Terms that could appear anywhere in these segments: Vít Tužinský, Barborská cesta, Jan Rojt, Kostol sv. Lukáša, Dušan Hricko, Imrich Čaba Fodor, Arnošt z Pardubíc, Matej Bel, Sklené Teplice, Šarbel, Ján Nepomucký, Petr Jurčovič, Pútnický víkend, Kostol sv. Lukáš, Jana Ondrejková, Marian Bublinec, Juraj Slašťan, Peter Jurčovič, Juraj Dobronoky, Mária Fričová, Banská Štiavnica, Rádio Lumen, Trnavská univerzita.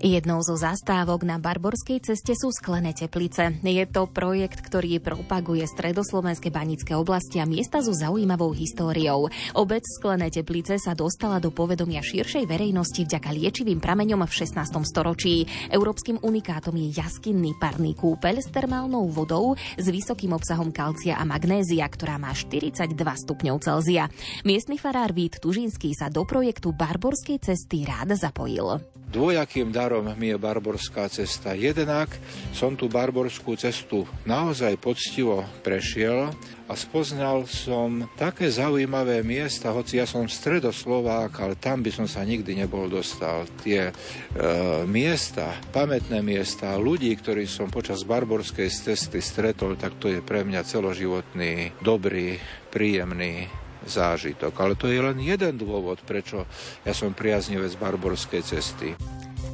Jednou zo zastávok na Barborskej ceste sú Sklené Teplice. Je to projekt, ktorý propaguje stredoslovenské banické oblasti a miesta so zaujímavou históriou. Obec Sklené Teplice sa dostala do povedomia širšej verejnosti vďaka liečivým prameňom v 16. storočí. Európskym unikátom je jaskinný parný kúpeľ s termálnou vodou s vysokým obsahom kalcia a magnézia, ktorá má 42 stupňov Celzia. Miestny farár Vít Tužinský sa do projektu Barborskej cesty rád zapojil. Dvojakým darom mi je Barborská cesta. Jednak som tú Barborskú cestu naozaj poctivo prešiel a spoznal som také zaujímavé miesta, hoci ja som stredoslovák, ale tam by som sa nikdy nebol dostal. Tie miesta, pamätné miesta, ľudí, ktorí som počas Barborskej cesty stretol, tak to je pre mňa celoživotný, dobrý, príjemný zážitok. Ale to je len jeden dôvod, prečo ja som priaznivec Barborskej cesty.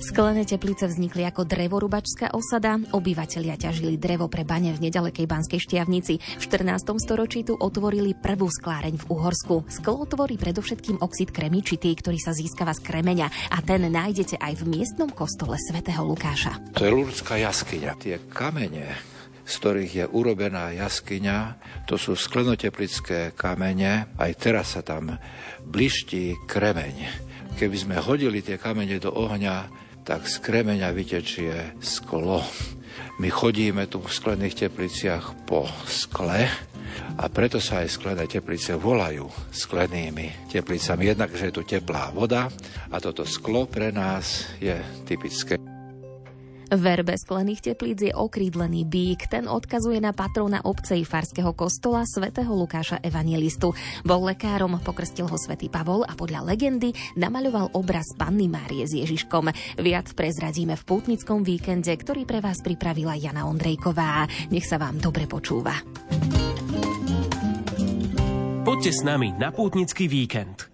Sklené Teplice vznikli ako drevorubačská osada. Obyvatelia ťažili drevo pre bane v nedalekej Banskej Štiavnici. V 14. storočí tu otvorili prvú skláreň v Uhorsku. Sklo tvorí predovšetkým oxid kremičitý, ktorý sa získava z kremeňa, a ten nájdete aj v miestnom kostole sv. Lukáša. To je lurdská jaskyňa. Tie kamene, z ktorých je urobená jaskyňa, to sú sklenoteplické kamene. Aj teraz sa tam bliští kremeň. Keby sme hodili tie kamene do ohňa, tak z kremeňa vytečie sklo. My chodíme tu v Sklených Tepliciach po skle a preto sa aj Sklené Teplice volajú Sklenými Teplicami. Jednak, že je tu teplá voda a toto sklo pre nás je typické. Verbe Sklených Teplíc je okrídlený bík. Ten odkazuje na patrona obce i farského kostola svätého Lukáša Evangelistu. Bol lekárom, pokrstil ho svätý Pavol a podľa legendy namaľoval obraz Panny Márie s Ježiškom. Viac prezradíme v Pútnickom víkende, ktorý pre vás pripravila Jana Ondrejková. Nech sa vám dobre počúva. Poďte s nami na Pútnický víkend.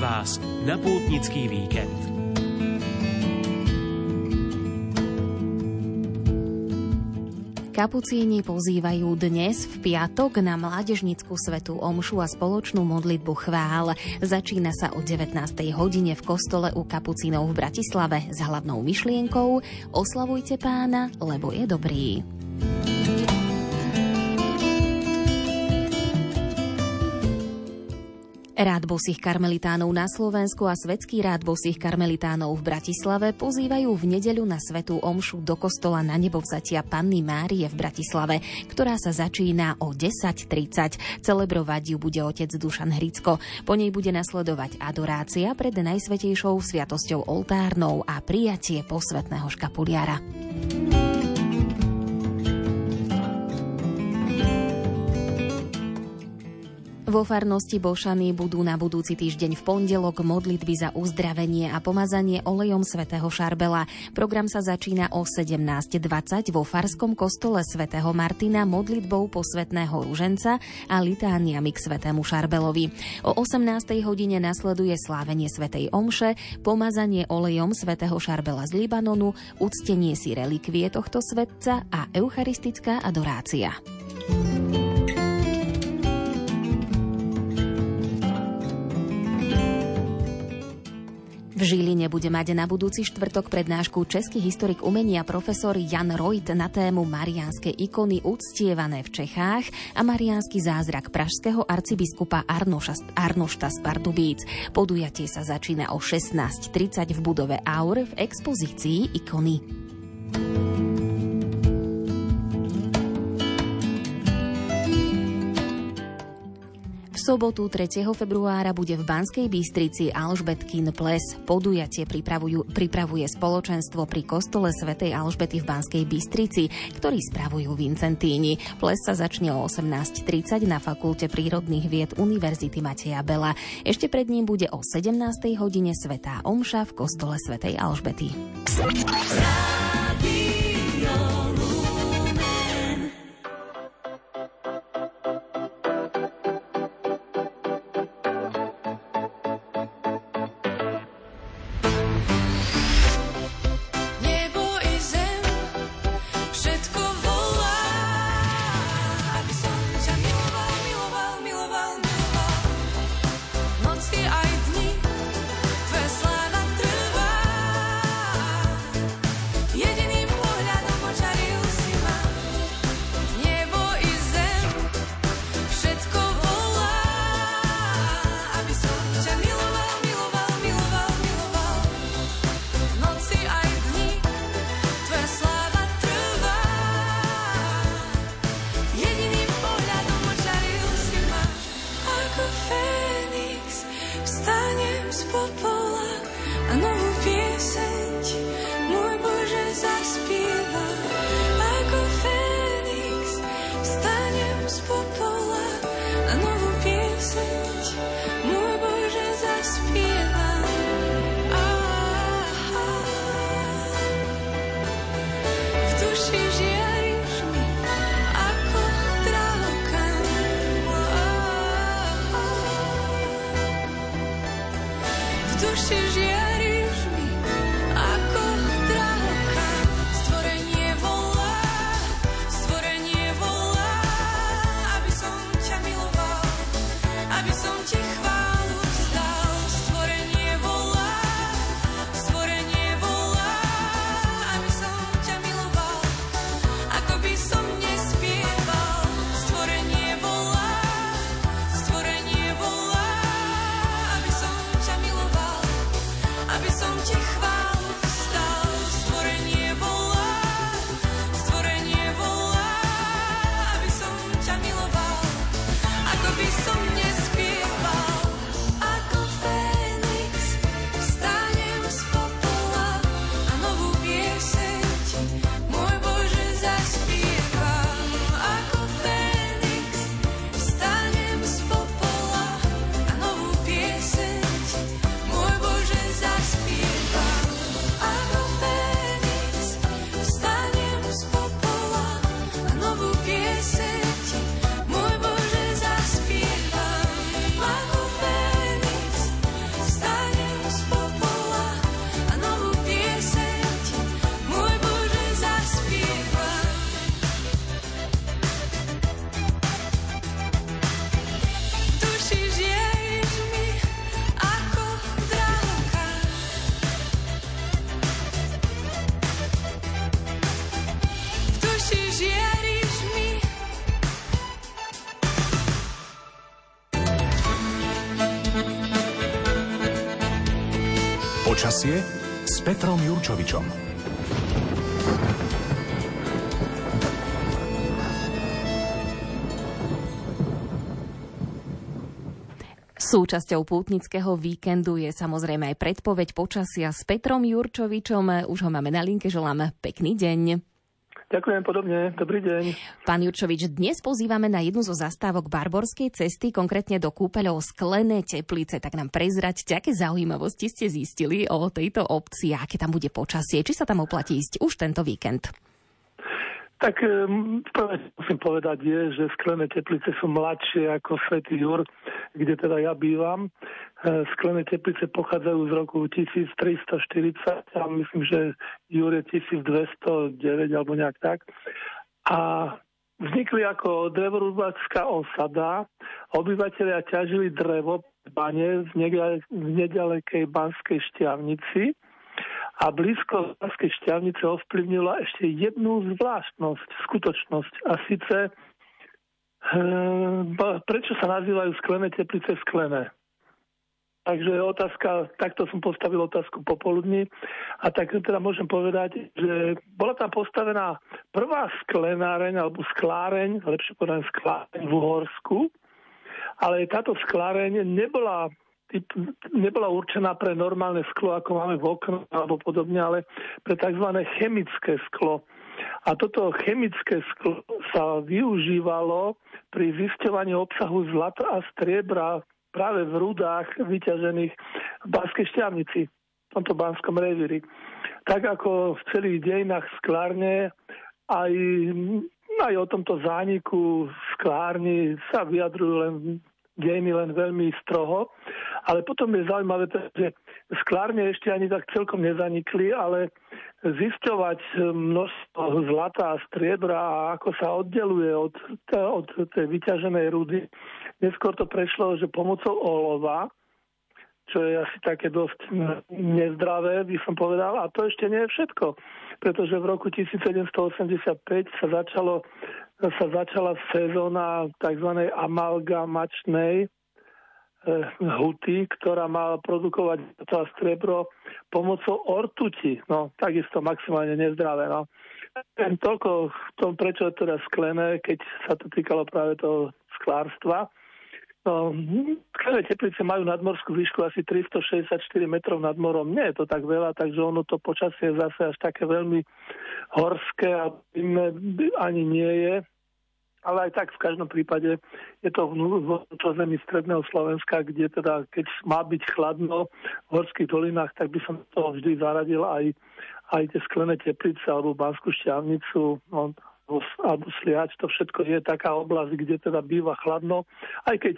vás na pútnický víkend. Kapucíni pozývajú dnes v piatok na mládežnickú svätú omšu a spoločnú modlitbu chvál. Začína sa o 19. hodine v kostole u kapucínov v Bratislave s hlavnou myšlienkou Oslavujte Pána, lebo je dobrý. Rád bosých karmelitánov na Slovensku a svetský rád bosých karmelitánov v Bratislave pozývajú v nedeľu na svätú omšu do kostola na Nebovzatia Panny Márie v Bratislave, ktorá sa začína o 10:30. Celebrovať ju bude otec Dušan Hricko. Po nej bude nasledovať adorácia pred Najsvätejšou sviatosťou oltárnou a prijatie posvätného škapuliara. Vo farnosti Bošany budú na budúci týždeň v pondelok modlitby za uzdravenie a pomazanie olejom svätého Šarbela. Program sa začína o 17:20 vo farskom kostole svätého Martina modlitbou posvätného ruženca a litániami k svätému Šarbelovi. O 18:00 hodine nasleduje slávenie svätej omše, pomazanie olejom svätého Šarbela z Libanonu, uctenie si relikvie tohto svätca a eucharistická adorácia. V Žiline bude mať na budúci štvrtok prednášku český historik umenia profesor Jan Rojt na tému mariánske ikony uctievané v Čechách a mariánsky zázrak pražského arcibiskupa Arnošta z Pardubíc. Podujatie sa začína o 16:30 v budove Aur v expozícii ikony. V sobotu 3. februára bude v Banskej Bystrici Alžbetkin ples. Podujatie pripravuje spoločenstvo pri kostole svätej Alžbety v Banskej Bystrici, ktorý spravujú Vincentíni. Ples sa začne o 18:30 na Fakulte prírodných vied Univerzity Mateja Bela. Ešte pred ním bude o 17:00 hodine svätá omša v kostole svätej Alžbety. počasie s Petrom Jurčovičom. Súčasťou pútnického víkendu je samozrejme aj predpoveď počasia s Petrom Jurčovičom. Už ho máme na linke, želám pekný deň. Ďakujem podobne, dobrý deň. Pán Jurčovič, dnes pozývame na jednu zo zastávok Barborskej cesty, konkrétne do kúpeľov Sklené Teplice. Tak nám prezraďte, aké zaujímavosti ste zistili o tejto obci a aké tam bude počasie, či sa tam oplatí ísť už tento víkend. Tak musím povedať že Sklené Teplice sú mladšie ako Svätý Jur, kde teda ja bývam. Sklené Teplice pochádzajú z roku 1340 a myslím, že Jur je 1209 alebo nejak tak. A vznikli ako drevorúbačská osada. Obyvatelia ťažili drevo v bane v nedalekej Banskej Štiavnici a blízko Banskej Štiavnice ovplyvnila ešte jednu zvláštnosť, skutočnosť, a síce prečo sa nazývajú Sklené Teplice sklené. Takže otázka, takto som postavil otázku popoludní. A tak teda môžem povedať, že bola tam postavená prvá sklenáreň, alebo skláreň, lepšie povedané skláreň v Uhorsku, ale táto skláreň nebola určená pre normálne sklo, ako máme v okne alebo podobne, ale pre tzv. Chemické sklo. A toto chemické sklo sa využívalo pri zisťovaní obsahu zlata a striebra práve v rudách vyťažených v Banskej Štiavnici, v tomto Banskom revíri. Tak ako v celých dejinách sklárne, aj o tomto zániku sklárni sa vyjadrujú dejiny len veľmi stroho, ale potom je zaujímavé, že sklárne ešte ani tak celkom nezanikli, ale zisťovať množstvo zlata a striebra a ako sa oddeluje od tej vyťaženej rudy. Neskôr to prešlo, že pomocou olova, čo je asi také dosť nezdravé, by som povedal, a to ešte nie je všetko, pretože v roku 1785 sa začala sezóna tzv. Amalgamačnej huty, ktorá mala produkovať to striebro pomocou ortuti. No, takisto maximálne nezdravé. No. Toľko v tom, prečo je teda sklené, keď sa to týkalo práve toho sklárstva. No, Sklené Teplice majú nadmorskú výšku asi 364 metrov nad morom. Nie je to tak veľa, takže ono to počasie zase až také veľmi horské a iné ani nie je. Ale aj tak v každom prípade je to vnútrozemí stredného Slovenska, kde teda keď má byť chladno v horských dolinách, tak by som to vždy zaradil aj tie Sklené Teplice alebo Banskú Štiavnicu, no, alebo Sliač, to všetko je taká oblasť, kde teda býva chladno, aj keď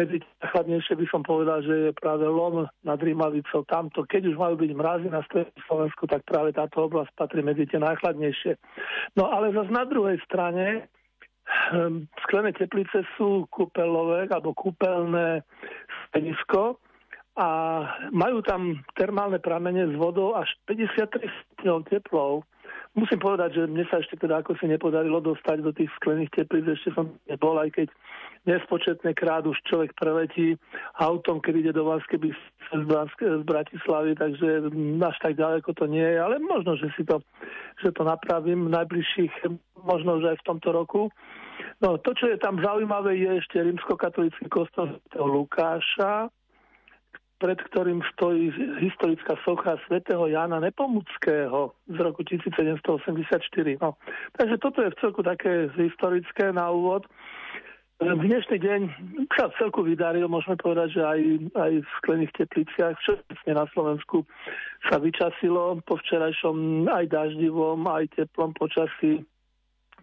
medzi chladnejšie by som povedal, že je práve Lom nad Rímavicou, tamto, keď už majú byť mrazy na strednom Slovensku, tak práve táto oblasť patrí medzi tie najchladnejšie. No ale zase na druhej strane Sklené Teplice sú kúpeľové alebo kúpeľné stanisko a majú tam termálne pramene s vodou až 53 stupňov teplov. Musím povedať, že mne sa ešte teda ako si nepodarilo dostať do tých Sklených Teplíc, ešte som nebol, aj keď nespočetne krát už človek preletí autom, keď ide do Banskej z Bratislavy, takže až tak ďaleko to nie je, ale možno, že si to napravím v najbližších, možno už aj v tomto roku. No, to, čo je tam zaujímavé, je ešte rímskokatolícky kostol sv. Lukáša, pred ktorým stojí historická socha svätého Jána Nepomuckého z roku 1784. No, takže toto je v celku také historické na úvod. V dnešný deň sa v celku vydaril, môžeme povedať, že aj v Sklených Tepliciach, všeobecne na Slovensku sa vyčasilo po včerajšom aj daždivom, aj teplom počasí.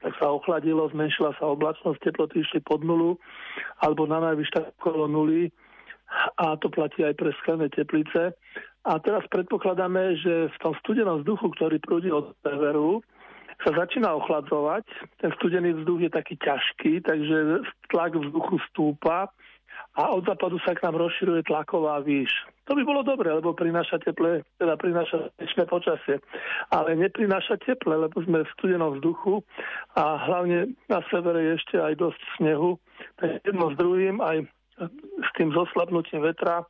Tak sa ochladilo, zmenšila sa oblačnosť, teploty išli pod nulu alebo na najvyššie okolo nuly. A to platí aj pre Sklené Teplice. A teraz predpokladáme, že v tom studenom vzduchu, ktorý prúdi od severu, sa začína ochladzovať. Ten studený vzduch je taký ťažký, takže tlak vzduchu stúpa a od západu sa k nám rozširuje tlaková výš. To by bolo dobre, lebo prináša teple, teda prináša slnečné počasie. Ale neprináša teple, lebo sme v studenom vzduchu a hlavne na severe je ešte aj dosť snehu. Takže jedno s druhým aj s tým zoslabnutím vetra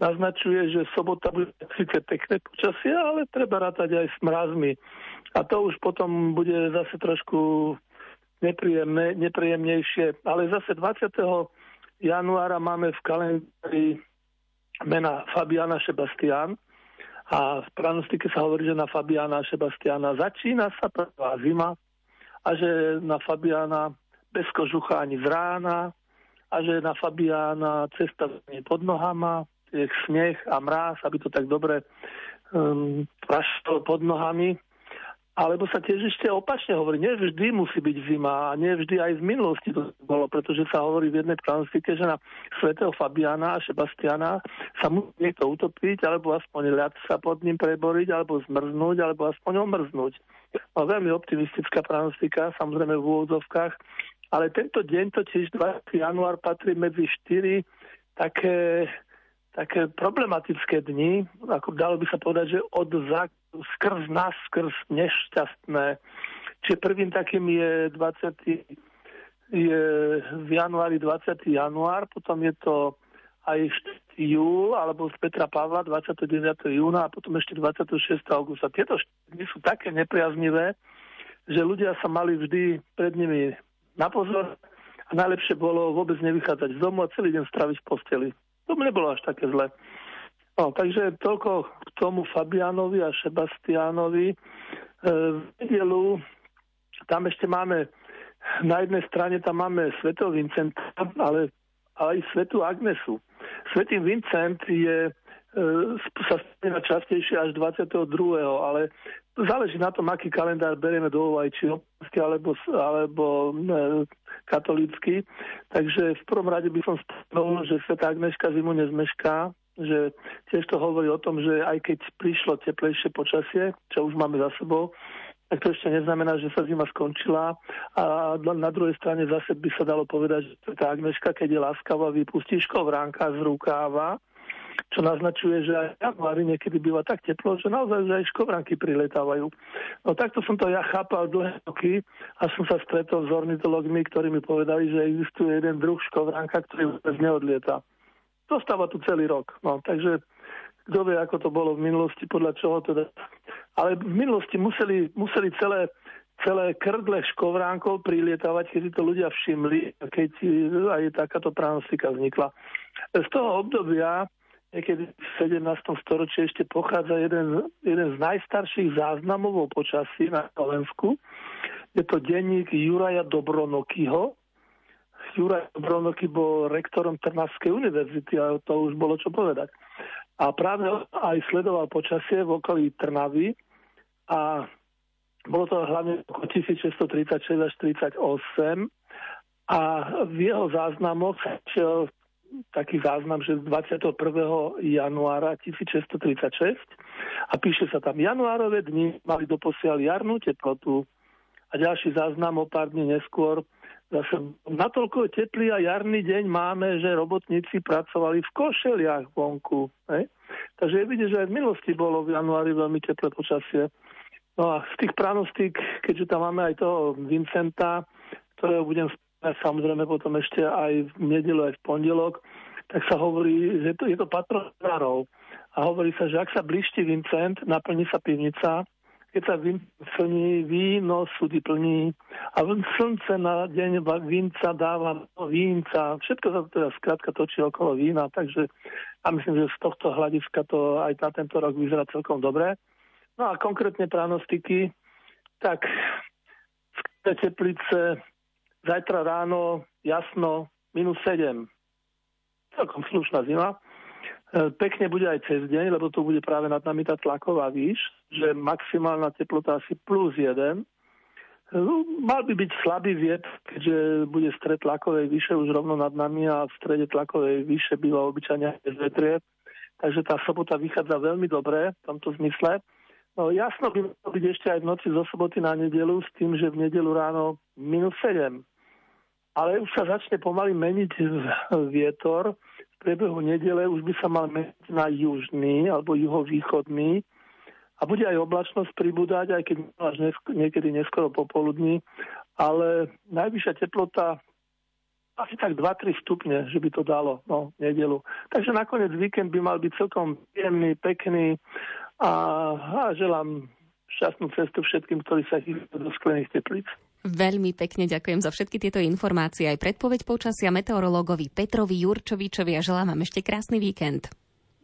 naznačuje, že sobota bude síce pekné počasie, ale treba rátať aj s mrazmi. A to už potom bude zase trošku nepríjemnejšie. Ale zase 20. januára máme v kalendári mena Fabiana Sebastián. A v pranostike sa hovorí, že na Fabiana Sebastiána začína sa prvá zima a že na Fabiana bez kožucha ani z rána a že na Fabiana cesta pod nohama, sneh a mráz, aby to tak dobre praštalo pod nohami. Alebo sa tiež ešte opačne hovorí, nevždy musí byť zima a nevždy aj z minulosti to bolo, pretože sa hovorí v jednej pranostike, že na svätého Fabiana a Sebastiana sa musí niekto utopiť, alebo aspoň ľad sa pod ním preboriť, alebo zmrznúť, alebo aspoň omrznúť. No, veľmi optimistická pranostika, samozrejme v úvodzovkách, ale tento deň totiž 20. január patrí medzi 4 také problematické dni, ako dalo by sa povedať, že od skrz nešťastné. Čiže prvým takým je v januári 20. január, potom je to aj 4. júl, alebo z Petra Pavla 29. júna a potom ešte 26. augusta. Tieto dni sú také nepriaznivé, že ľudia sa mali vždy pred nimi na pozor a najlepšie bolo vôbec nevychádzať z domu a celý deň straviť v posteli. To mi nebolo až také zle. No, takže toľko k tomu Fabianovi a Sebastiánovi. V nedelu tam ešte máme, na jednej strane tam máme svätého Vincenta, ale aj svätú Agnesu. Svätý Vincent sa spomína častejšie až 22., ale záleží na tom, aký kalendár berieme do úvahy, či občiansky alebo katolícky. Takže v prvom rade by som spomenul, že svätá Agneška zimu nezmešká, že tiež to hovorí o tom, že aj keď prišlo teplejšie počasie, čo už máme za sebou, tak to ešte neznamená, že sa zima skončila. A na druhej strane zase by sa dalo povedať, že svätá Agneška, keď je láskavá, vypustí škovránka z rukáva, čo naznačuje, že aj v januári niekedy býva tak teplo, že naozaj že aj škovránky priletávajú. No takto som to ja chápal dlhé roky a som sa stretol s ornitológmi, ktorí mi povedali, že existuje jeden druh škovránka, ktorý vôbec neodlieta. Dostáva tu celý rok. No, takže kto vie, ako to bolo v minulosti, podľa čoho teda. Ale v minulosti museli celé krdle škovránkov prilietávať, keď to ľudia všimli, keď aj takáto pranostika vznikla. Z toho obdobia, niekedy v 17. storočí, ešte pochádza jeden z najstarších záznamov o počasí na Slovensku. Je to denník Juraja Dobronokyho. Juraj Dobronoky bol rektorom Trnavskej univerzity a to už bolo čo povedať. A práve aj sledoval počasie v okolí Trnavy a bolo to hlavne okolo 1636 až 38 a v jeho záznamoch šiel taký záznam, že 21. januára 1636 a píše sa tam, januárove dni mali doposiaľ jarnú teplotu a ďalší záznam o pár dní neskôr zase natoľko teplý a jarný deň máme, že robotníci pracovali v košeliach vonku. Ne? Takže je vidieť, že aj v minulosti bolo v januári veľmi teplé počasie. No a z tých pranostík, keďže tam máme aj toho Vincenta, ktorého budem spomínať samozrejme potom ešte aj v nedelu, aj v pondelok, tak sa hovorí, že je to patron farárov. A hovorí sa, že ak sa blížti Vincent, naplní sa pivnica. Keď sa slní, víno súdy plní a slnce na deň vínca dáva vínca. Všetko sa teda skrátka točí okolo vína, takže a myslím, že z tohto hľadiska to aj na tento rok vyzerá celkom dobre. No a konkrétne pranostiky, tak Sklené Teplice, zajtra ráno, jasno, -7. Celkom slušná zima. Pekne bude aj cez deň, lebo to bude práve nad nami tá tlaková výš, že maximálna teplota asi +1. Mal by byť slabý vietor, keďže bude stred tlakovej výše už rovno nad nami a v strede tlakovej výše býva obyčajne bezvetrie. Takže tá sobota vychádza veľmi dobre v tomto zmysle. No, jasno by malo byť ešte aj v noci zo soboty na nedeľu s tým, že v nedeľu ráno -7. Ale už sa začne pomaly meniť vietor. V priebehu nedele už by sa mal meniť na južný alebo juhovýchodný a bude aj oblačnosť pribúdať, aj keď až niekedy neskoro popoludní, ale najvyššia teplota asi tak 2-3 stupne, že by to dalo, no, nedeľu. Takže nakoniec víkend by mal byť celkom príjemný, pekný a želám šťastnú cestu všetkým, ktorí sa chýbajú do Sklených Teplíc. Veľmi pekne ďakujem za všetky tieto informácie aj predpoveď počasia meteorológovi Petrovi Jurčovičovi a želám vám ešte krásny víkend.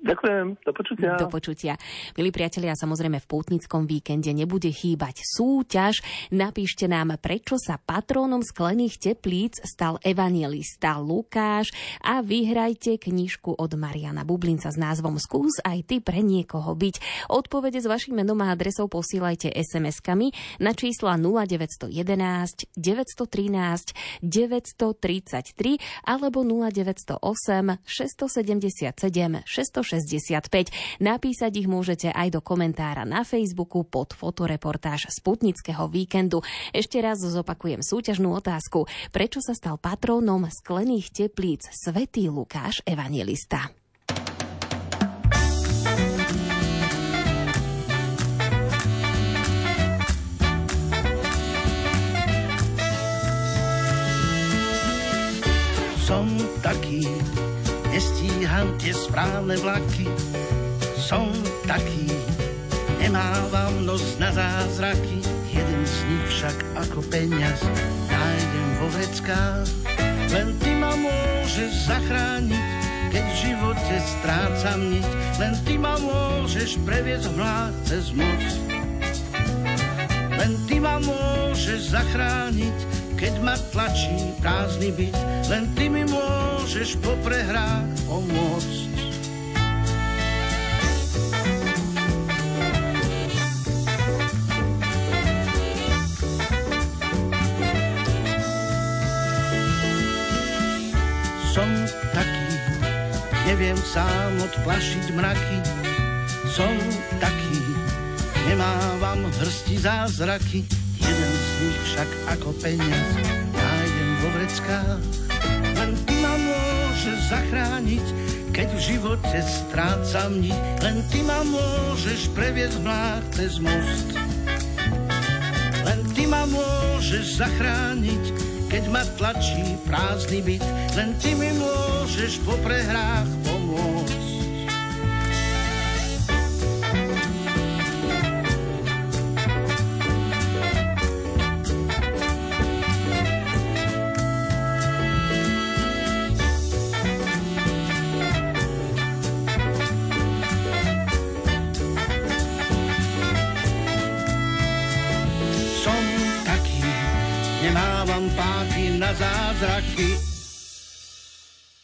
Ďakujem, do počutia. Do počutia. Milí priatelia, samozrejme v Pútnickom víkende nebude chýbať súťaž. Napíšte nám, prečo sa patrónom Sklených Teplíc stal evanjelista Lukáš a vyhrajte knižku od Mariana Bublinca s názvom Skús aj ty pre niekoho byť. Odpovede s vašim menom a adresou posílajte SMS-kami na čísla 0911 913 933 alebo 0908 677 666. Napísať ich môžete aj do komentára na Facebooku pod fotoreportáž z Pútnického víkendu. Ešte raz zopakujem súťažnú otázku. Prečo sa stal patrónom Sklených Teplíc svätý Lukáš evanjelista? Som taký, nestíham tie správne vlaky, som taký, nemávam nos na zázraky, jeden z nich však ako peňaz nájdem vo vreckách. Len ty ma môžeš zachrániť, keď v živote strácam niť, len ty ma môžeš previesť vlád cez moc. Len ty ma môžeš zachrániť, keď ma tlačí prázdny byt, len ty mi môžeš po prehrách pomôcť. Som taký, neviem sám odplašiť mraky, som taký, nemávam hrsti zázraky, jeden z nich však ako peniaz nájdem vo vreckách. Len ty ma môžeš zachrániť, keď v živote strácam niť, len ty ma môžeš previesť vlád cez most. Len ty ma môžeš zachrániť, keď ma tlačí prázdny byt, len ty mi môžeš po prehrách pomôcť.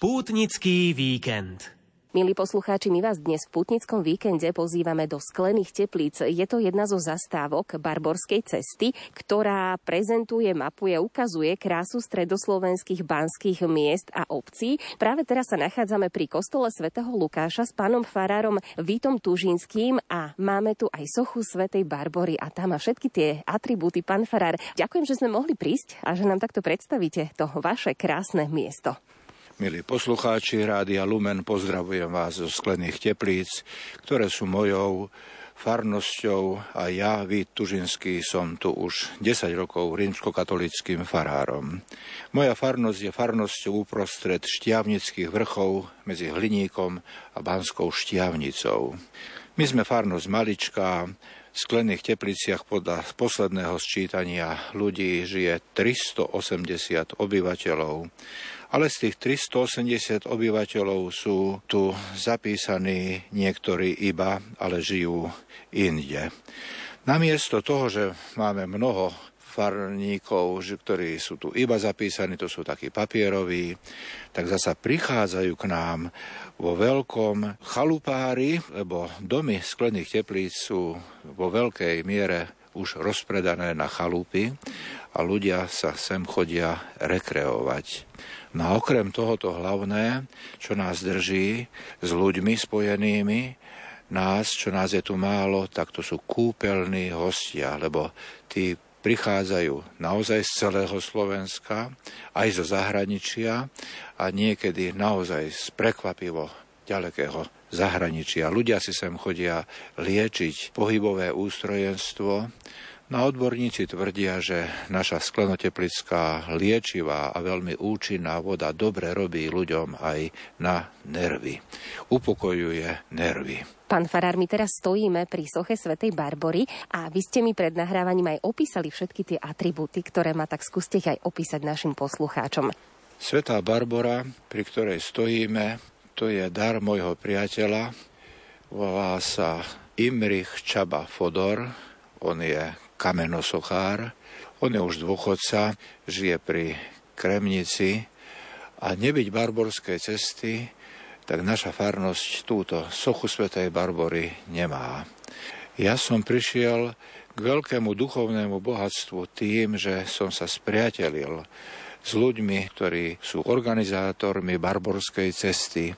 Pútnický víkend. Milí poslucháči, my vás dnes v Pútnickom víkende pozývame do Sklených Teplíc. Je to jedna zo zastávok Barborskej cesty, ktorá prezentuje, mapuje, ukazuje krásu stredoslovenských banských miest a obcí. Práve teraz sa nachádzame pri kostole sv. Lukáša s pánom farárom Vítom Tužinským a máme tu aj sochu svätej Barbory a tam má všetky tie atribúty. Pán farár, ďakujem, že sme mohli prísť a že nám takto predstavíte to vaše krásne miesto. Milí poslucháči Rádia Lumen, pozdravujem vás zo Sklených Teplíc, ktoré sú mojou farnosťou a ja, Vít Tužinský, som tu už 10 rokov rímskokatolíckym farárom. Moja farnosť je farnosťou uprostred Štiavnických vrchov medzi Hliníkom a Banskou Štiavnicou. My sme farnosť maličká. V Sklených Tepliciach podľa posledného sčítania ľudí žije 380 obyvateľov, ale z tých 380 obyvateľov sú tu zapísaní niektorí iba, ale žijú inde. Namiesto toho, že máme mnoho farníkov, ktorí sú tu iba zapísaní, to sú takí papieroví, tak zasa prichádzajú k nám vo veľkom chalupári, lebo domy Sklených Teplíc sú vo veľkej miere už rozpredané na chalupy a ľudia sa sem chodia rekreovať. No a okrem tohoto hlavné, čo nás drží s ľuďmi spojenými, čo nás je tu málo, tak to sú kúpeľní hostia, lebo tí prichádzajú naozaj z celého Slovenska, aj zo zahraničia a niekedy naozaj z prekvapivo ďalekého zahraničia. Ľudia si sem chodia liečiť pohybové ústrojenstvo, No odborníci tvrdia, že naša sklenoteplická liečivá a veľmi účinná voda dobre robí ľuďom aj na nervy. Upokojuje nervy. Pán farár, my teraz stojíme pri soche svätej Barbory a vy ste mi pred nahrávaním aj opísali všetky tie atribúty, ktoré má, tak skúste ich aj opísať našim poslucháčom. Svätá Barbora, pri ktorej stojíme, to je dar môjho priateľa. Volá sa Imrich Čaba Fodor. On je kamenosochár, on je už dôchodca, žije pri Kremnici a nebyť Barborskej cesty, tak naša farnosť túto sochu svätej Barbory nemá. Ja som prišiel k veľkému duchovnému bohatstvu tým, že som sa spriatelil s ľuďmi, ktorí sú organizátormi Barborskej cesty.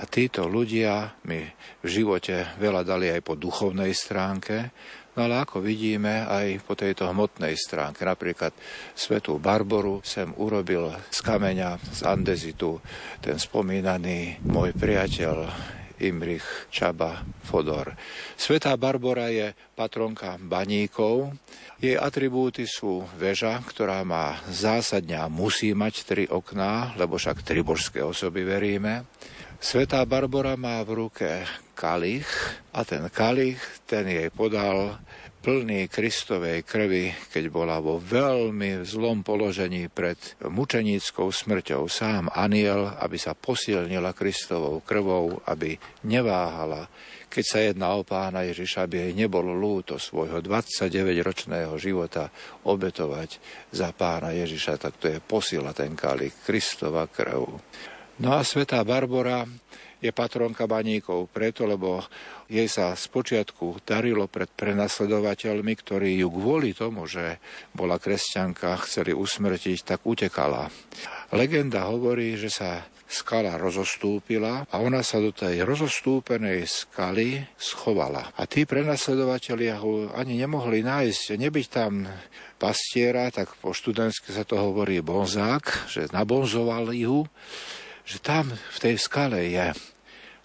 A títo ľudia mi v živote veľa dali aj po duchovnej stránke, no ale ako vidíme aj po tejto hmotnej stránke, napríklad svätú Barboru sem urobil z kameňa, z andezitu, ten spomínaný môj priateľ Imrich Čaba Fodor. Svätá Barbora je patronka baníkov. Jej atribúty sú veža, ktorá má zásadne a musí mať 3 okná, lebo však 3 božské osoby veríme. Svätá Barbora má v ruke kalich a ten kalich, ten jej podal plný Kristovej krvi, keď bola vo veľmi zlom položení pred mučeníckou smrťou. Sám anjel, aby sa posilnila Kristovou krvou, aby neváhala. Keď sa jedná o pána Ježiša, aby jej nebolo lúto svojho 29-ročného života obetovať za pána Ježiša, tak to je posila ten kalich, Kristova krv. No a svätá Barbora je patronka baníkov preto, lebo jej sa spočiatku darilo pred prenasledovateľmi, ktorí ju kvôli tomu, že bola kresťanka, chceli usmrtiť, tak utekala. Legenda hovorí, že sa skala rozostúpila a ona sa do tej rozostúpenej skaly schovala. A tí prenasledovatelia ho ani nemohli nájsť, nebyť tam pastiera, tak po študentsky sa to hovorí bonzák, že nabonzoval ju, že tam v tej skale je.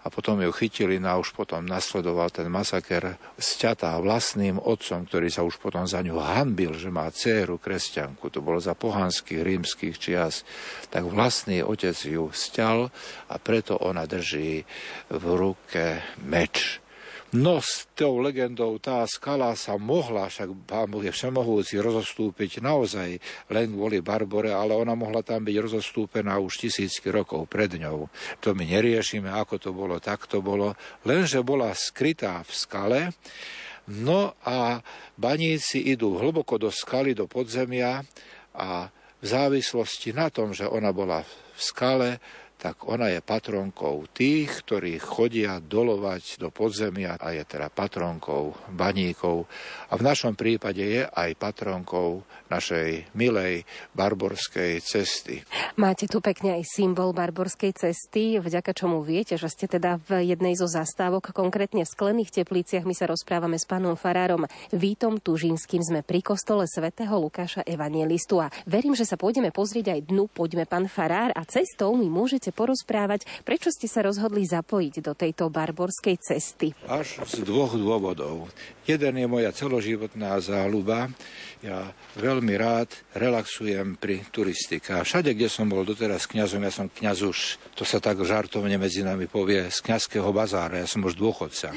A potom ju chytili, no a už potom nasledoval ten masaker, sťatá vlastným otcom, ktorý sa už potom za ňu hanbil, že má dcéru kresťanku. To bolo za pohanských rímskych čias. Tak vlastný otec ju sťal a preto ona drží v ruke meč. No s tou legendou tá skala sa mohla, však Pán Boh je všemohúci, rozostúpiť naozaj len kvôli Barbore, ale ona mohla tam byť rozostúpená už tisícky rokov pred ňou. To my neriešime, ako to bolo, tak to bolo. Lenže bola skrytá v skale, no a baníci idú hlboko do skaly, do podzemia a v závislosti na tom, že ona bola v skale, tak ona je patronkou tých, ktorí chodia dolovať do podzemia a je teda patronkou baníkov. A v našom prípade je aj patronkou našej milej Barborskej cesty. Máte tu pekne aj symbol Barborskej cesty, vďaka čomu viete, že ste teda v jednej zo zastávok, konkrétne v Sklených Tepliciach. My sa rozprávame s pánom farárom Vítom Tužinským. Sme pri kostole sv. Lukáša Evangelistu a verím, že sa pôjdeme pozrieť aj dnu. Poďme, pán farár, a cestou mi môžete porozprávať, prečo ste sa rozhodli zapojiť do tejto barborskej cesty. Až z 2 dôvodov. Jeden je moja celoživotná záľuba. Ja veľmi rád relaxujem pri turistike. Všade, kde som bol doteraz kňazom, ja som kňazuš, to sa tak žartovne medzi nami povie, z kňazského bazára, ja som už dôchodca.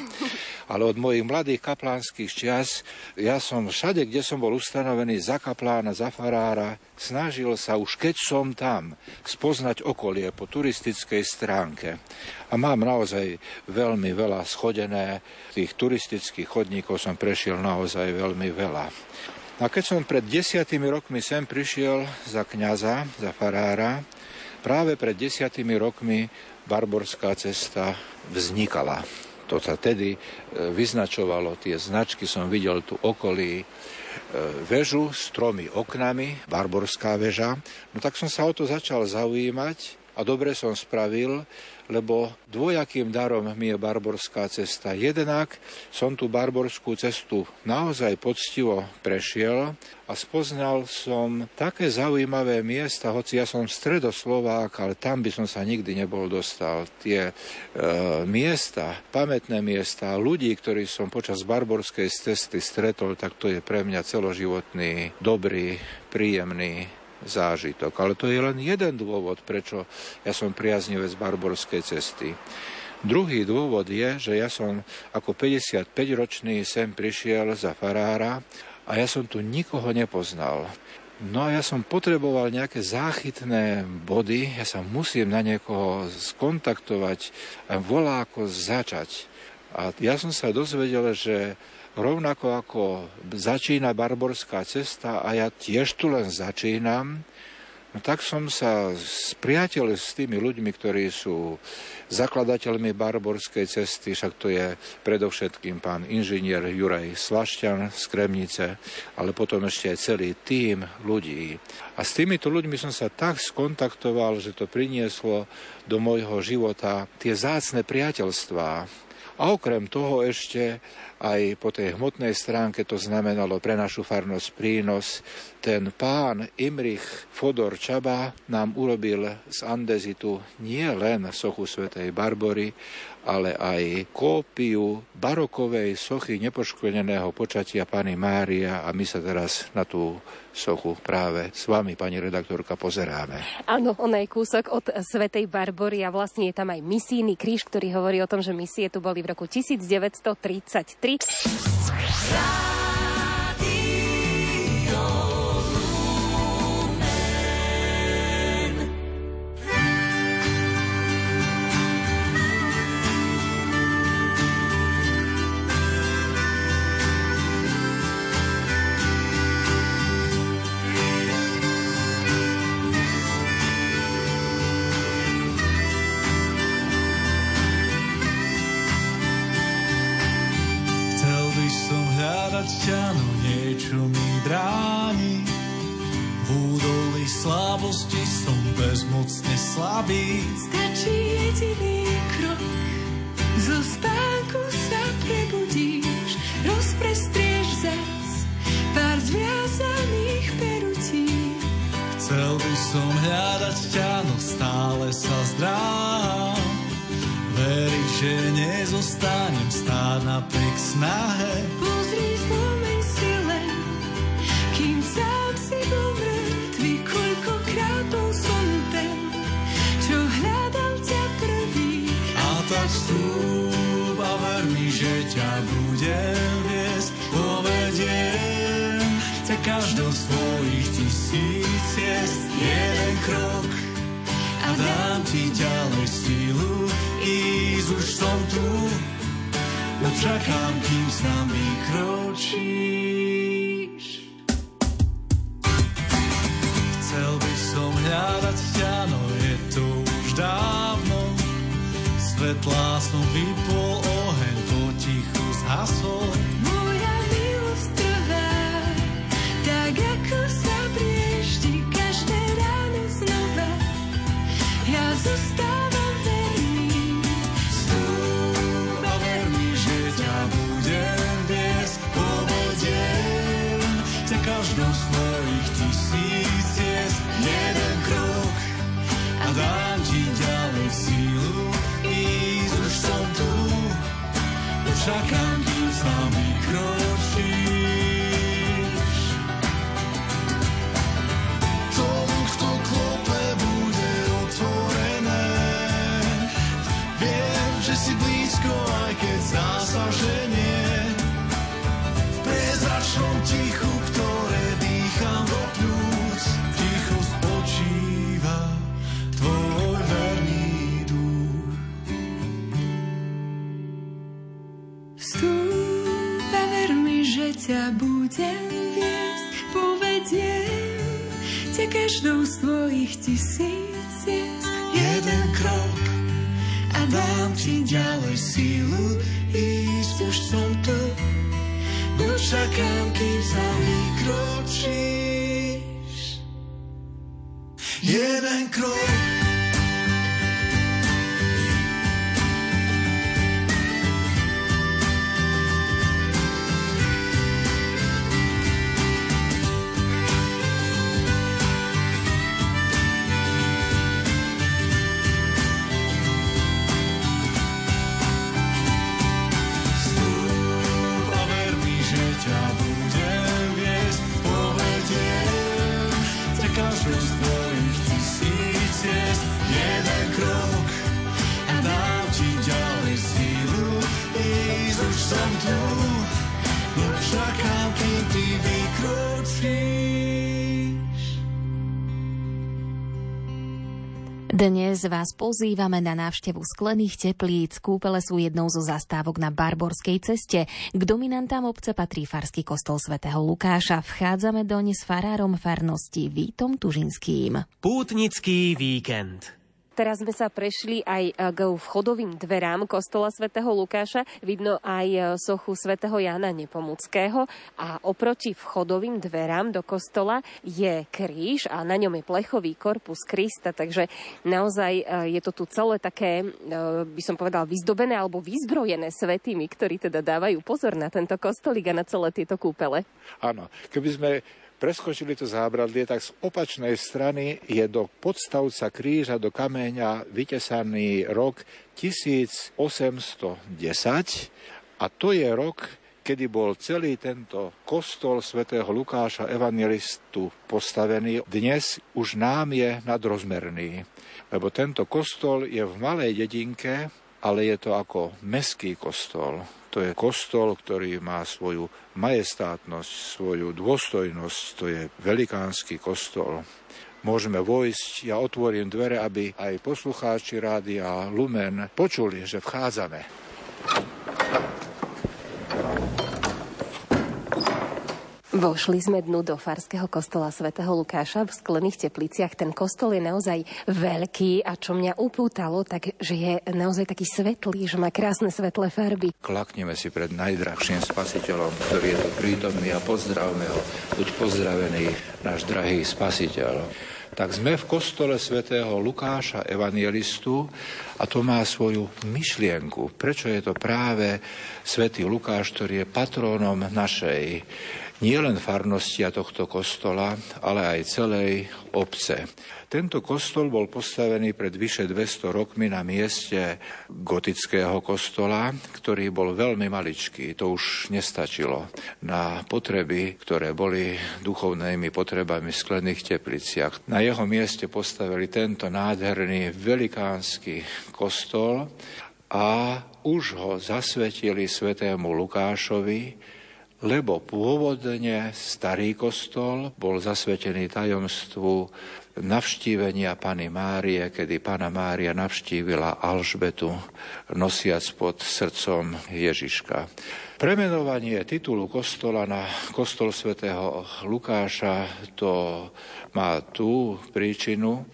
Ale od mojich mladých kaplánskych čias, ja som všade, kde som bol ustanovený za kaplána, za farára, snažil sa už keď som tam spoznať okolie po turistickej stránke. A mám naozaj veľmi veľa schodené, tých turistických chodníkov som prešiel naozaj veľmi veľa. A keď som pred 10 rokmi sem prišiel za kňaza, za farára, práve pred 10 rokmi Barborská cesta vznikala. To sa tedy vyznačovalo, tie značky som videl tu okolí, vežu s 3 oknami, Barborská veža. No tak som sa o to začal zaujímať A dobre som spravil, lebo dvojakým darom mi je Barborská cesta. Jednak som tú Barborskú cestu naozaj poctivo prešiel a spoznal som také zaujímavé miesta, hoci ja som stredoslovák, ale tam by som sa nikdy nebol dostal. Tie miesta, pamätné miesta, ľudí, ktorí som počas Barborskej cesty stretol, tak to je pre mňa celoživotný, dobrý, príjemný zážitok. Ale to je len jeden dôvod, prečo ja som priaznivec Barborskej cesty. Druhý dôvod je, že ja som ako 55-ročný sem prišiel za farára a ja som tu nikoho nepoznal. No a ja som potreboval nejaké záchytné body, ja sa musím na niekoho skontaktovať a volá ako začať. A ja som sa dozvedel, že rovnako ako začína Barborská cesta a ja tiež tu len začínam, no tak som sa spriatelil s tými ľuďmi, ktorí sú zakladateľmi Barborskej cesty, však to je predovšetkým pán inžinier Juraj Slašťan z Kremnice, ale potom ešte aj celý tím ľudí. A s týmito ľuďmi som sa tak skontaktoval, že to prinieslo do môjho života tie vzácne priateľstvá. A okrem toho ešte aj po tej hmotnej stránke to znamenalo pre našu farnosť prínos. Ten pán Imrich Fodor Čaba nám urobil z andezitu nie len sochu svätej Barbory, ale aj kópiu barokovej sochy nepoškvrneného počatia Panny Mária a my sa teraz na tú sochu práve s vami, pani redaktorka, pozeráme. Áno, ona je kúsok od svätej Barbory a vlastne je tam aj misijný kríž, ktorý hovorí o tom, že misie tu boli v roku 1933. No niečo mi bráni, v údolí slabosti som bezmocne slabý. Stačí jediný krok, zo spánku sa prebudíš, rozprestrieš zas pár zviazaných perutí. Chcel by som hľadať ťa, no stále sa zdráham, veriť, že nezostanem stáť napriek snahe. Pozri, spomeň si len, kým sám si bol mŕtvy, koľkokrát bol som ten, čo hľadal ťa prvý. A tak vstúp a ver mi, že ťa budem viesť, povediem ťa každou svojich tisíc ciest. Jeden krok a dám ti ďalej sílu ísť, už som tu, no čakám, kým s nami kročíš. Chcel by som hľadať ťa, no je to už dávno, svet lásnou vypol, oheň potichu zhasol. Moja milosť trvá, tak ako sa prieždi, každé ráno znova ja zostávam verný. Stúm a ver mi, že ťa budem viesť, povediem ťa každou svojich tisíc ciest. Jeden krok a dám ti ďalej sílu ísť, už som tu, čakám, kým s nami kročíš. Tomu, kto klope, bude otvorené, viem, že si blízko, aj keď zdá sa, že nie. V priezračnom tichu, ktoré dýcham do pľúc, ticho spočíva tvoj verný duch. Vstúp a ver mi, že ťa budem viesť, povediem ťa každou svojich tisíc ciest. Jeden krok a dám ti ďalej sílu ísť, už som tu, no čakám, kým za mi kročíš. Jeden krok. Dnes vás pozývame na návštevu Sklených Teplíc. Kúpele sú jednou zo zastávok na Barborskej ceste. K dominantám obce patrí farský kostol sv. Lukáša. Vchádzame doň s farárom farnosti Vítom Tužinským. Pútnický víkend. Teraz sme sa prešli aj k vchodovým dverám kostola svätého Lukáša. Vidno aj sochu svätého Jana Nepomuckého. A oproti vchodovým dverám do kostola je kríž a na ňom je plechový korpus Krista. Takže naozaj je to tu celé také, by som povedal, vyzdobené alebo vyzbrojené svätými, ktorí teda dávajú pozor na tento kostolík a na celé tieto kúpele. Áno, keby sme preskočili to zábradlie, tak z opačnej strany je do podstavca kríža, do kameňa vytesaný rok 1810 a to je rok, kedy bol celý tento kostol svätého Lukáša evangelistu postavený. Dnes už nám je nadrozmerný, lebo tento kostol je v malej dedinke, ale je to ako mestský kostol. To je kostol, ktorý má svoju majestátnosť, svoju dôstojnosť, to je velikánsky kostol. Môžeme vojsť, ja otvorím dvere, aby aj poslucháči rádia Lumen počuli, že vchádzame. Vošli sme dnu do farského kostola svätého Lukáša v Sklených Tepliciach. Ten kostol je naozaj veľký a čo mňa upútalo, tak že je naozaj taký svetlý, že má krásne svetlé farby. Klakneme si pred najdrahším spasiteľom, ktorý je tu prítomný a pozdravme ho. Buď pozdravený, náš drahý spasiteľ. Tak sme v kostole svätého Lukáša evangelistu a to má svoju myšlienku. Prečo je to práve svätý Lukáš, ktorý je patrónom našej nielen farnosti a tohto kostola, ale aj celej obce. Tento kostol bol postavený pred vyše 200 rokmi na mieste gotického kostola, ktorý bol veľmi maličký. To už nestačilo na potreby, ktoré boli duchovnými potrebami v Sklených Tepliciach. Na jeho mieste postavili tento nádherný velikánsky kostol a už ho zasvetili svätému Lukášovi, lebo pôvodne starý kostol bol zasvetený tajomstvu navštívenia Panny Márie, kedy Panna Mária navštívila Alžbetu, nosiac pod srdcom Ježiška. Premenovanie titulu kostola na kostol svätého Lukáša to má tú príčinu,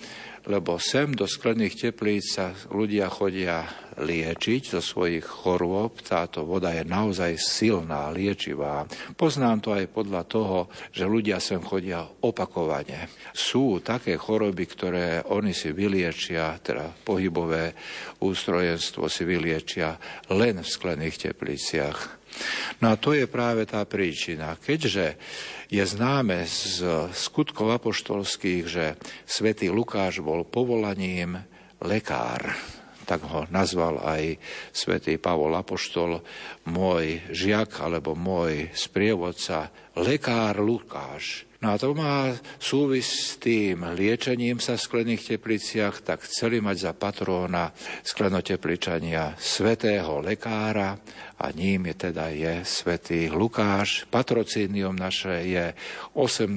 lebo sem do Sklených Teplíc sa ľudia chodia liečiť zo svojich chorôb. Táto voda je naozaj silná, liečivá. Poznám to aj podľa toho, že ľudia sem chodia opakovane. Sú také choroby, ktoré oni si vyliečia, teda pohybové ústrojenstvo si vyliečia len v Sklených Tepliciach. No a to je práve tá príčina. Keďže je známe z skutkov apoštolských, že svätý Lukáš bol povolaním lekár, tak ho nazval aj svätý Pavol apoštol, môj žiak alebo môj sprievodca, lekár Lukáš. No a to má súvis s tým liečením sa v Sklených Tepliciach, tak chceli mať za patróna Sklenotepličania svätého lekára a ním je teda svätý Lukáš. Patrocínium naše je 18.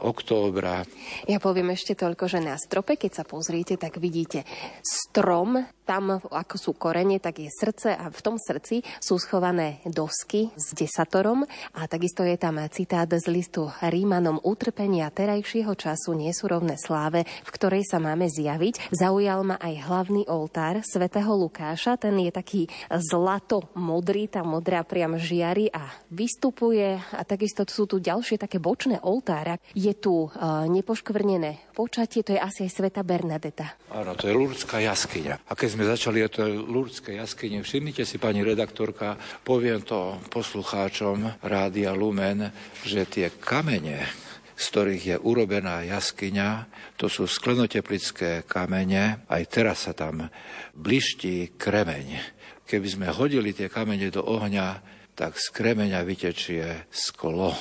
októbra. Ja poviem ešte toľko, že na strope, keď sa pozriete, tak vidíte strom, tam ako sú korene, tak je srdce a v tom srdci sú schované dosky s desatorom a takisto je tam citát z listu Rímanom: utrpenia terajšieho času nie sú rovné sláve, v ktorej sa máme zjaviť. Zaujal ma aj hlavný oltár svätého Lukáša, ten je taký zlato-modrý, tá modrá priam žiari a vystupuje a takisto sú tu ďalšie také bočné oltára. Je tu nepoškvrnené počatie, to je asi aj Sveta Bernadeta. Áno, to je lurdská jaskyňa. A keď sme začali o tej lurdskej jaskyni, všimnite si, pani redaktorka, poviem to poslucháčom Rádia Lumen, že tie kamene, z ktorých je urobená jaskyňa, to sú sklenoteplické kamene. Aj teraz sa tam bliští kremeň. Keby sme hodili tie kamene do ohňa, tak z kremeňa vytečie sklo.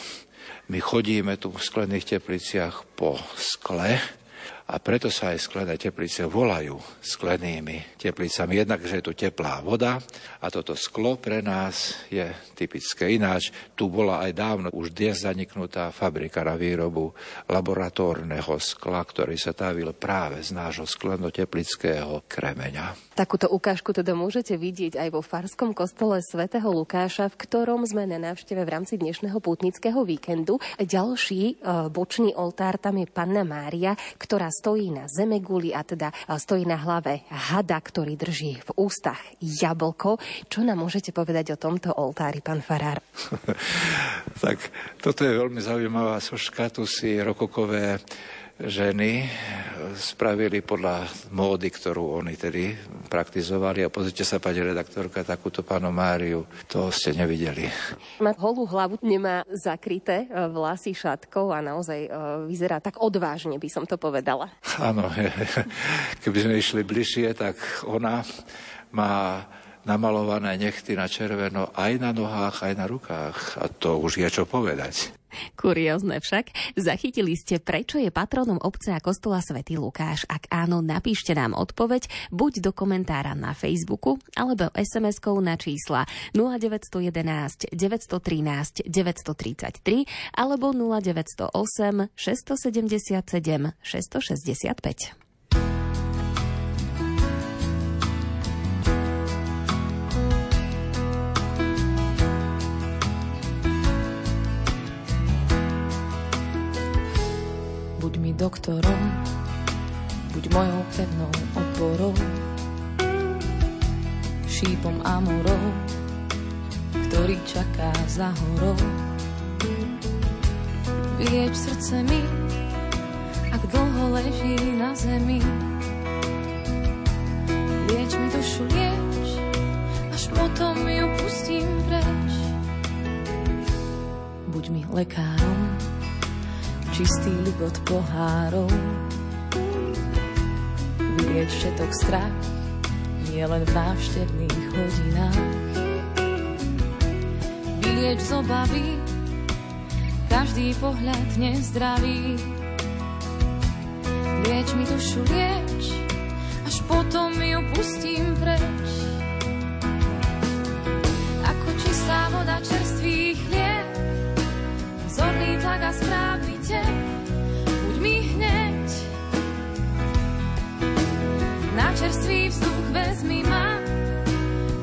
My chodíme tu v Sklených Tepliciach po skle A preto sa aj Sklené Teplice volajú sklenými teplicami. Jednak, že je tu teplá voda a toto sklo pre nás je typické. Ináč tu bola aj dávno už dnes zaniknutá fabrika na výrobu laboratórneho skla, ktorý sa távil práve z nášho sklenno-teplického kremeňa. Takúto ukážku teda môžete vidieť aj vo farskom kostole sv. Lukáša, v ktorom sme na návšteve v rámci dnešného pútnického víkendu. Ďalší bočný oltár, tam je Panna Mária, ktorá stojí na zemeguli a teda stojí na hlave hada, ktorý drží v ústach jablko. Čo nám môžete povedať o tomto oltári, pán farár? Tak toto je veľmi zaujímavá soška. Tu si rokokové ženy spravili podľa módy, ktorú oni tedy praktizovali. A pozrite sa, pani redaktorka, takúto Pannu Máriu, to ste nevideli. Má holú hlavu, nemá zakryté vlasy šatkou a naozaj vyzerá tak odvážne, by som to povedala. Áno, keby sme išli bližšie, tak ona má namalované nechty na červeno aj na nohách, aj na rukách. A to už je čo povedať. Kuriózne však. Zachytili ste, prečo je patronom obce a kostola svätý Lukáš? Ak áno, napíšte nám odpoveď buď do komentára na Facebooku, alebo SMS-kou na čísla 0911 913 933 alebo 0908 677 665. Buď mi doktorom, buď mojou pevnou oporou, šípom a morou, ktorý čaká za horou. Vylieč srdce mi, ak dlho leží na zemi. Lieč mi dušu, lieč, až potom ju pustím preč. Buď mi lekárom, čistý ligot pohárov, vylieč všetok strach, nie len v návštevných hodinách. Vylieč z obavy, každý pohľad nezdravý. Lieč mi dušu, lieč, až potom ju pustím preč. Ako čistá voda čerstvých chlieb, zorný tlak a správny. Buď mi hneď, na čerstvý vzduch vezmi ma,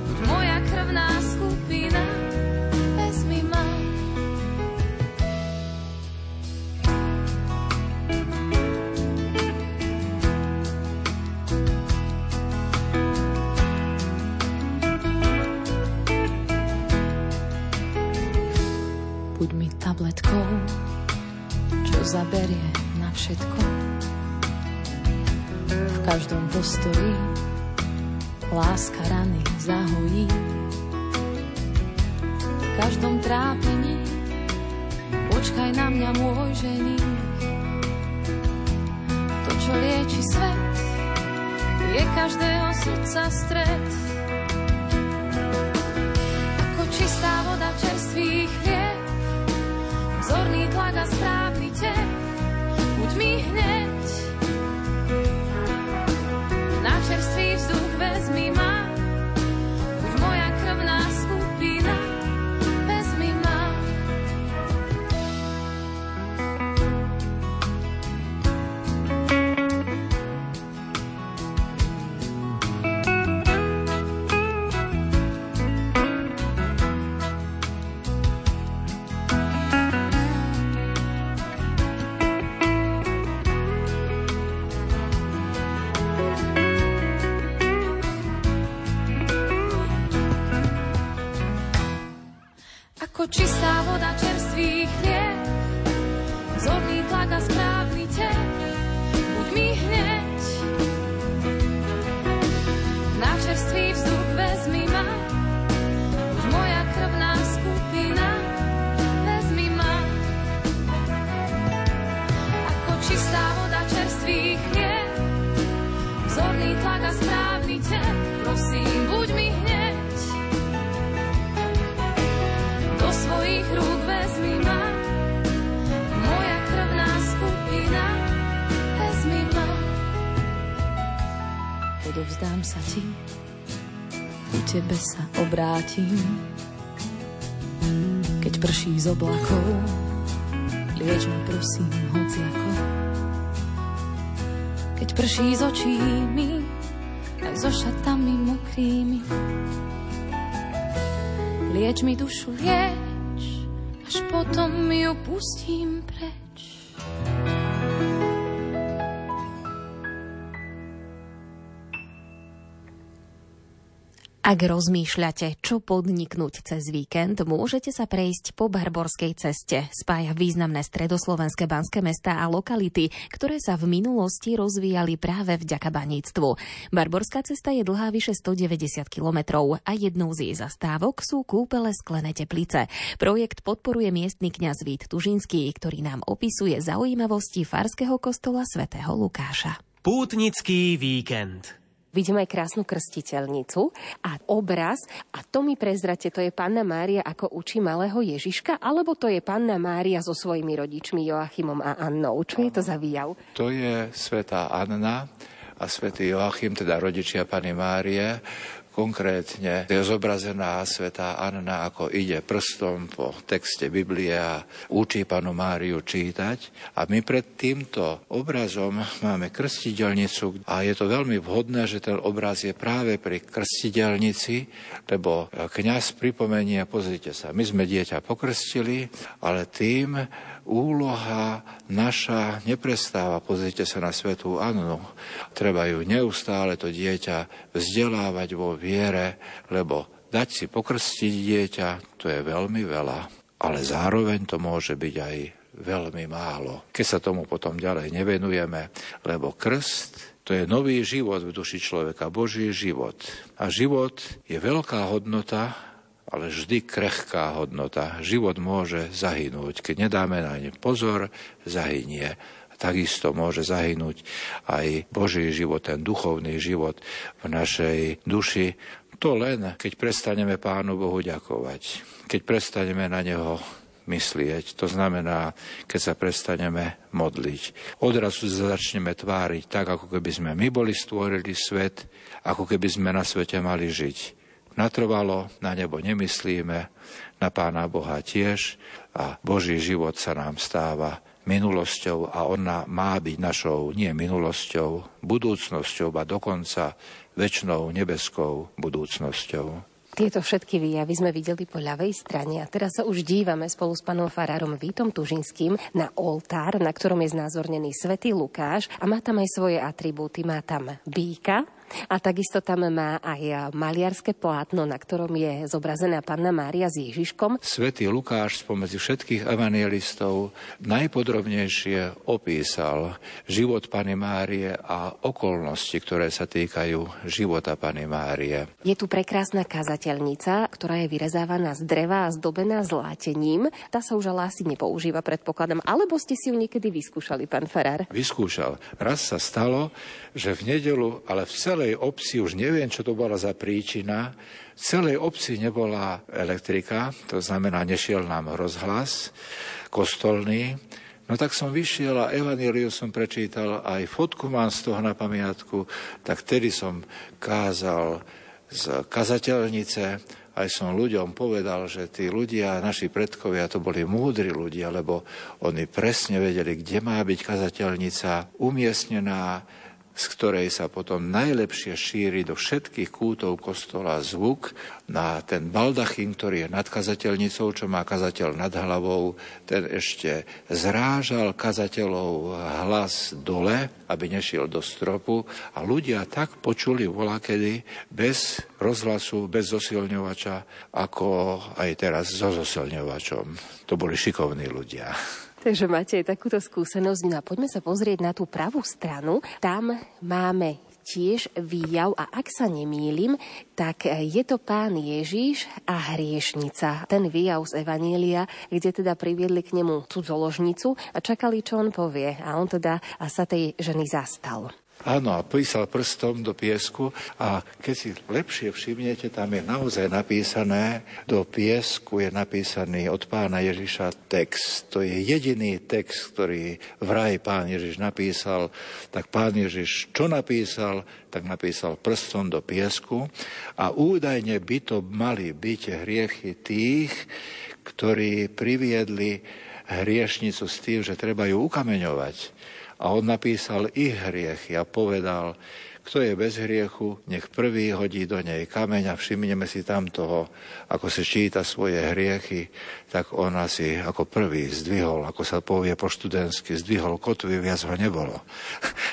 buď moja krvná skupina, vezmi ma. Buď mi tabletkou, zaberie na všetko, v každom postoji láska rany zahojí, v každom trápení počkaj na mňa, môj ženích. To, čo lieči svet, je každého srdca stret. Ako čistá voda čerstvých chlieb, zorný tlak a správny tep, buď mi hneď, na čerstvý vzduch vezmi ma, buď moja krvná skupina, vezmi ma. Povzdám sa ti, ku tebe sa obrátim. Keď prší z oblakov, lieč ma prosím hociako. Keď prší z očí mi, aj so šatami mokrými. Lieč mi dušu, lieč, až potom ju pustím preč. Ak rozmýšľate, čo podniknúť cez víkend, môžete sa prejsť po Barborskej ceste. Spája významné stredoslovenské banské mestá a lokality, ktoré sa v minulosti rozvíjali práve vďaka baníctvu. Barborská cesta je dlhá vyše 190 kilometrov a jednou z jej zastávok sú kúpele Sklené Teplice. Projekt podporuje miestny kňaz Vít Tužinský, ktorý nám opisuje zaujímavosti farského kostola sv. Lukáša. Pútnický víkend. Vidíme aj krásnu krstiteľnicu a obraz. A to mi prezrate, to je Panna Mária, ako učí malého Ježiška, alebo to je Panna Mária so svojimi rodičmi Joachimom a Annou? Čo je to za výjav? To je svätá Anna a svätý Joachim, teda rodičia Panny Márie. Konkrétne je zobrazená svätá Anna, ako ide prstom po texte Biblie a učí Pannu Máriu čítať. A my pred týmto obrazom máme krstiteľnicu a je to veľmi vhodné, že ten obraz je práve pri krstiteľnici, lebo kňaz pripomenie, pozrite sa, my sme dieťa pokrstili, ale tým úloha naša neprestáva. Pozrite sa na svätú Annu. Treba ju neustále, to dieťa, vzdelávať vo viere, lebo dať si pokrstiť dieťa, to je veľmi veľa, ale zároveň to môže byť aj veľmi málo, keď sa tomu potom ďalej nevenujeme, lebo krst, to je nový život v duši človeka, Boží život. A život je veľká hodnota, ale vždy krehká hodnota. Život môže zahynúť, keď nedáme na ne pozor, zahynie. Takisto môže zahynúť aj Boží život, ten duchovný život v našej duši. To len, keď prestaneme Pánu Bohu ďakovať, keď prestaneme na Neho myslieť, to znamená, keď sa prestaneme modliť. Odrazu začneme tváriť tak, ako keby sme my boli stvorili svet, ako keby sme na svete mali žiť. Natrvalo, na nebo nemyslíme, na Pána Boha tiež a Boží život sa nám stáva minulosťou a ona má byť našou, nie minulosťou, budúcnosťou a dokonca večnou nebeskou budúcnosťou. Tieto všetky výjavy sme videli po ľavej strane a teraz sa už dívame spolu s pánom farárom Vítom Tužinským na oltár, na ktorom je znázornený svätý Lukáš a má tam aj svoje atribúty. Má tam býka a takisto tam má aj maliarské plátno, na ktorom je zobrazená Panna Mária s Ježiškom. Svätý Lukáš spomedzi všetkých evanjelistov najpodrobnejšie opísal život Panny Márie a okolnosti, ktoré sa týkajú života Panny Márie. Je tu prekrásna kazateľnica, ktorá je vyrezávaná z dreva a zdobená zlátením. Tá sa už ale asi nepoužíva, predpokladám. Alebo ste si ju niekedy vyskúšali, pán farár? Vyskúšal. Raz sa stalo, že v nedeľu, ale v celej obci, už neviem, čo to bola za príčina, v celej obci nebola elektrika, to znamená, nešiel nám rozhlas kostolný. No tak som vyšiel a evanjeliu som prečítal, aj fotku mám z toho na pamiatku, tak tedy som kázal z kazateľnice, aj som ľuďom povedal, že tí ľudia, naši predkovia, to boli múdri ľudia, lebo oni presne vedeli, kde má byť kazateľnica umiestnená, z ktorej sa potom najlepšie šíri do všetkých kútov kostola zvuk na ten baldachín, ktorý je nad kazateľnicou, čo má kazateľ nad hlavou, ten ešte zrážal kazateľov hlas dole, aby nešiel do stropu a ľudia tak počuli volakedy bez rozhlasu, bez zosilňovača, ako aj teraz so zosilňovačom. To boli šikovní ľudia. Takže máte aj takúto skúsenosť. No a poďme sa pozrieť na tú pravú stranu. Tam máme tiež výjav a ak sa nemýlim, tak je to Pán Ježiš a hriešnica. Ten výjav z Evanília, kde teda priviedli k nemu cudzoložnicu a čakali, čo on povie. A on teda sa tej ženy zastal. Áno, a písal prstom do piesku a keď si lepšie všimnete, tam je naozaj napísané, do piesku je napísaný od pána Ježiša text. To je jediný text, ktorý vraj pán Ježiš napísal. Tak pán Ježiš čo napísal? Tak napísal prstom do piesku a údajne by to mali byť hriechy tých, ktorí priviedli hriešnicu s tým, že treba ju ukameňovať. A on napísal ich hriechy a povedal, kto je bez hriechu, nech prvý hodí do nej kameň a všimneme si tam toho, ako si číta svoje hriechy, tak on asi ako prvý zdvihol, ako sa povie po študentsky, zdvihol kotvy, viac ho nebolo.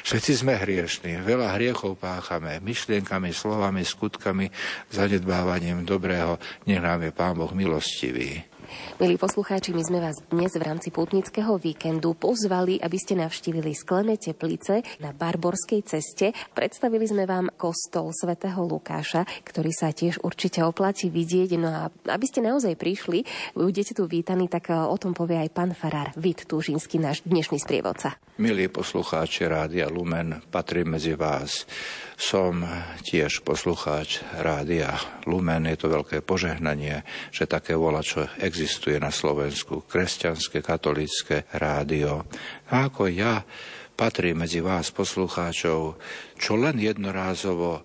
Všetci sme hriešní, veľa hriechov páchame, myšlienkami, slovami, skutkami, zanedbávaním dobrého, nech nám je Pán Boh milostivý. Milí poslucháči, my sme vás dnes v rámci Pútnického víkendu pozvali, aby ste navštívili Sklené Teplice na Barborskej ceste. Predstavili sme vám kostol sv. Lukáša, ktorý sa tiež určite oplatí vidieť. No a aby ste naozaj prišli, budete tu vítaní, tak o tom povie aj pán farár Vít Tužinský, náš dnešný sprievodca. Milí poslucháči Rádia Lumen, patrím medzi vás. Som tiež poslucháč Rádia Lumen. Je to veľké požehnanie, že také volačo existuje na Slovensku, kresťanské, katolícke rádio. A ako ja patrím medzi vás, poslucháčov, čo len jednorázovo,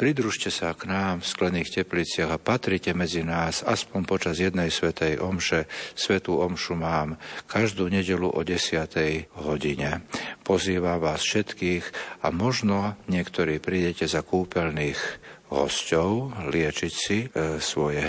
pridružte sa k nám v Sklených Tepliciach a patrite medzi nás aspoň počas jednej svätej omše. Svätú omšu mám každú nedeľu o 10. hodine. Pozývam vás všetkých a možno niektorí prídete za kúpeľných hosťov liečiť si svoje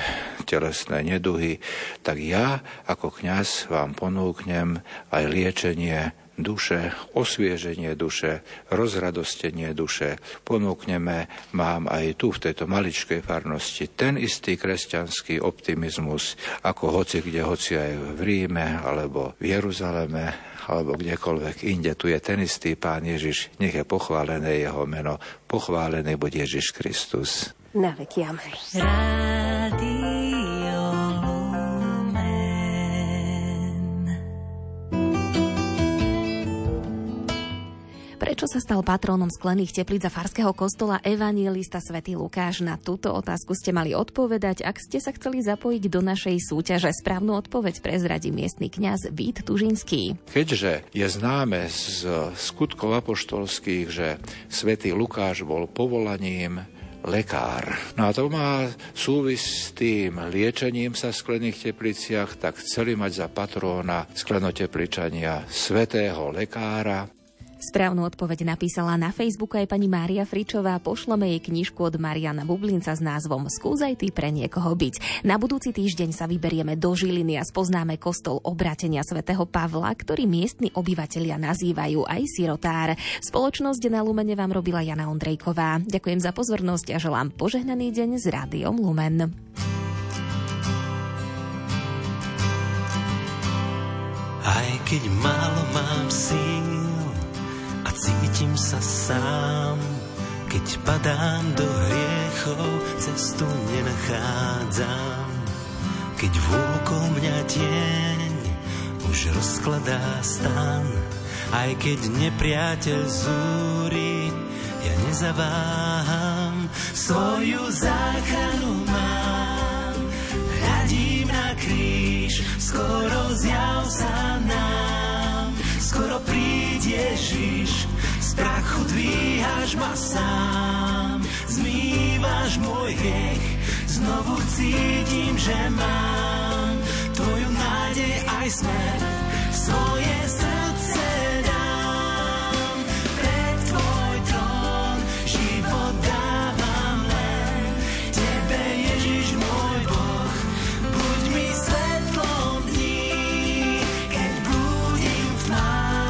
telesné neduhy, tak ja ako kňaz vám ponúknem aj liečenie duše, osvieženie duše, rozradostenie duše. Ponúkneme, mám aj tu v tejto maličkej farnosti ten istý kresťanský optimizmus, ako hoci kde, hoci aj v Ríme, alebo v Jeruzaleme, alebo kdekoľvek inde. Tu je ten istý Pán Ježiš, nech je pochválené jeho meno. Pochválený buď Ježiš Kristus. Na veky amen. Prečo sa stal patrónom Sklených Teplíc a farského kostola evanjelista svätý Lukáš? Na túto otázku ste mali odpovedať, ak ste sa chceli zapojiť do našej súťaže. Správnu odpoveď prezradí miestny kňaz Vít Tužinský. Keďže je známe z skutkov apoštolských, že svätý Lukáš bol povolaním lekár. No a to má súvis s tým liečením sa v Sklených Tepliciach, tak chceli mať za patróna Sklenotepličania svätého lekára. Správnu odpoveď napísala na Facebooku aj pani Mária Fričová. Pošleme jej knižku od Mariana Bublinca s názvom Skús aj ty pre niekoho byť. Na budúci týždeň sa vyberieme do Žiliny a spoznáme kostol obratenia svätého Pavla, ktorý miestni obyvatelia nazývajú aj sirotár. Spoločnosť na Lumene vám robila Jana Ondrejková. Ďakujem za pozornosť a želám požehnaný deň s Rádiom Lumen. Aj keď málo mám síl, cítim sa sám, keď padám do hriechov, cestu nenachádzam. Keď vôkol mňa tieň už rozkladá stan, aj keď nepriateľ zúri, ja nezaváham. Svoju záchranu mám, hľadím na kríž, skoro zjav sa nám, skoro príď Ježiš, z prachu dvíhaš ma sám, zmývaš môj hriech, znovu cítim, že mám tvoju nádej aj smer, svoje srdce dám pred tvoj trón, život dávam len tebe, Ježiš môj Boh, buď mi svetlom dní, keď blúdim v tmách.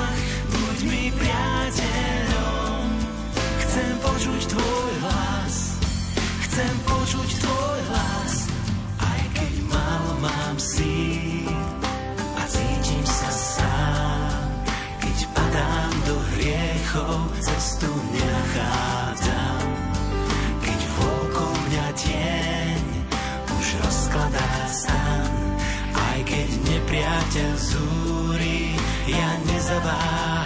Chcem počuť tvoj hlas, aj keď málo mám síl a cítim sa sám, keď padám do hriechov, cestu nenachádzam. Keď vôkol mňa tieň už rozkladá stan, aj keď nepriateľ zúri, ja nezavádzam.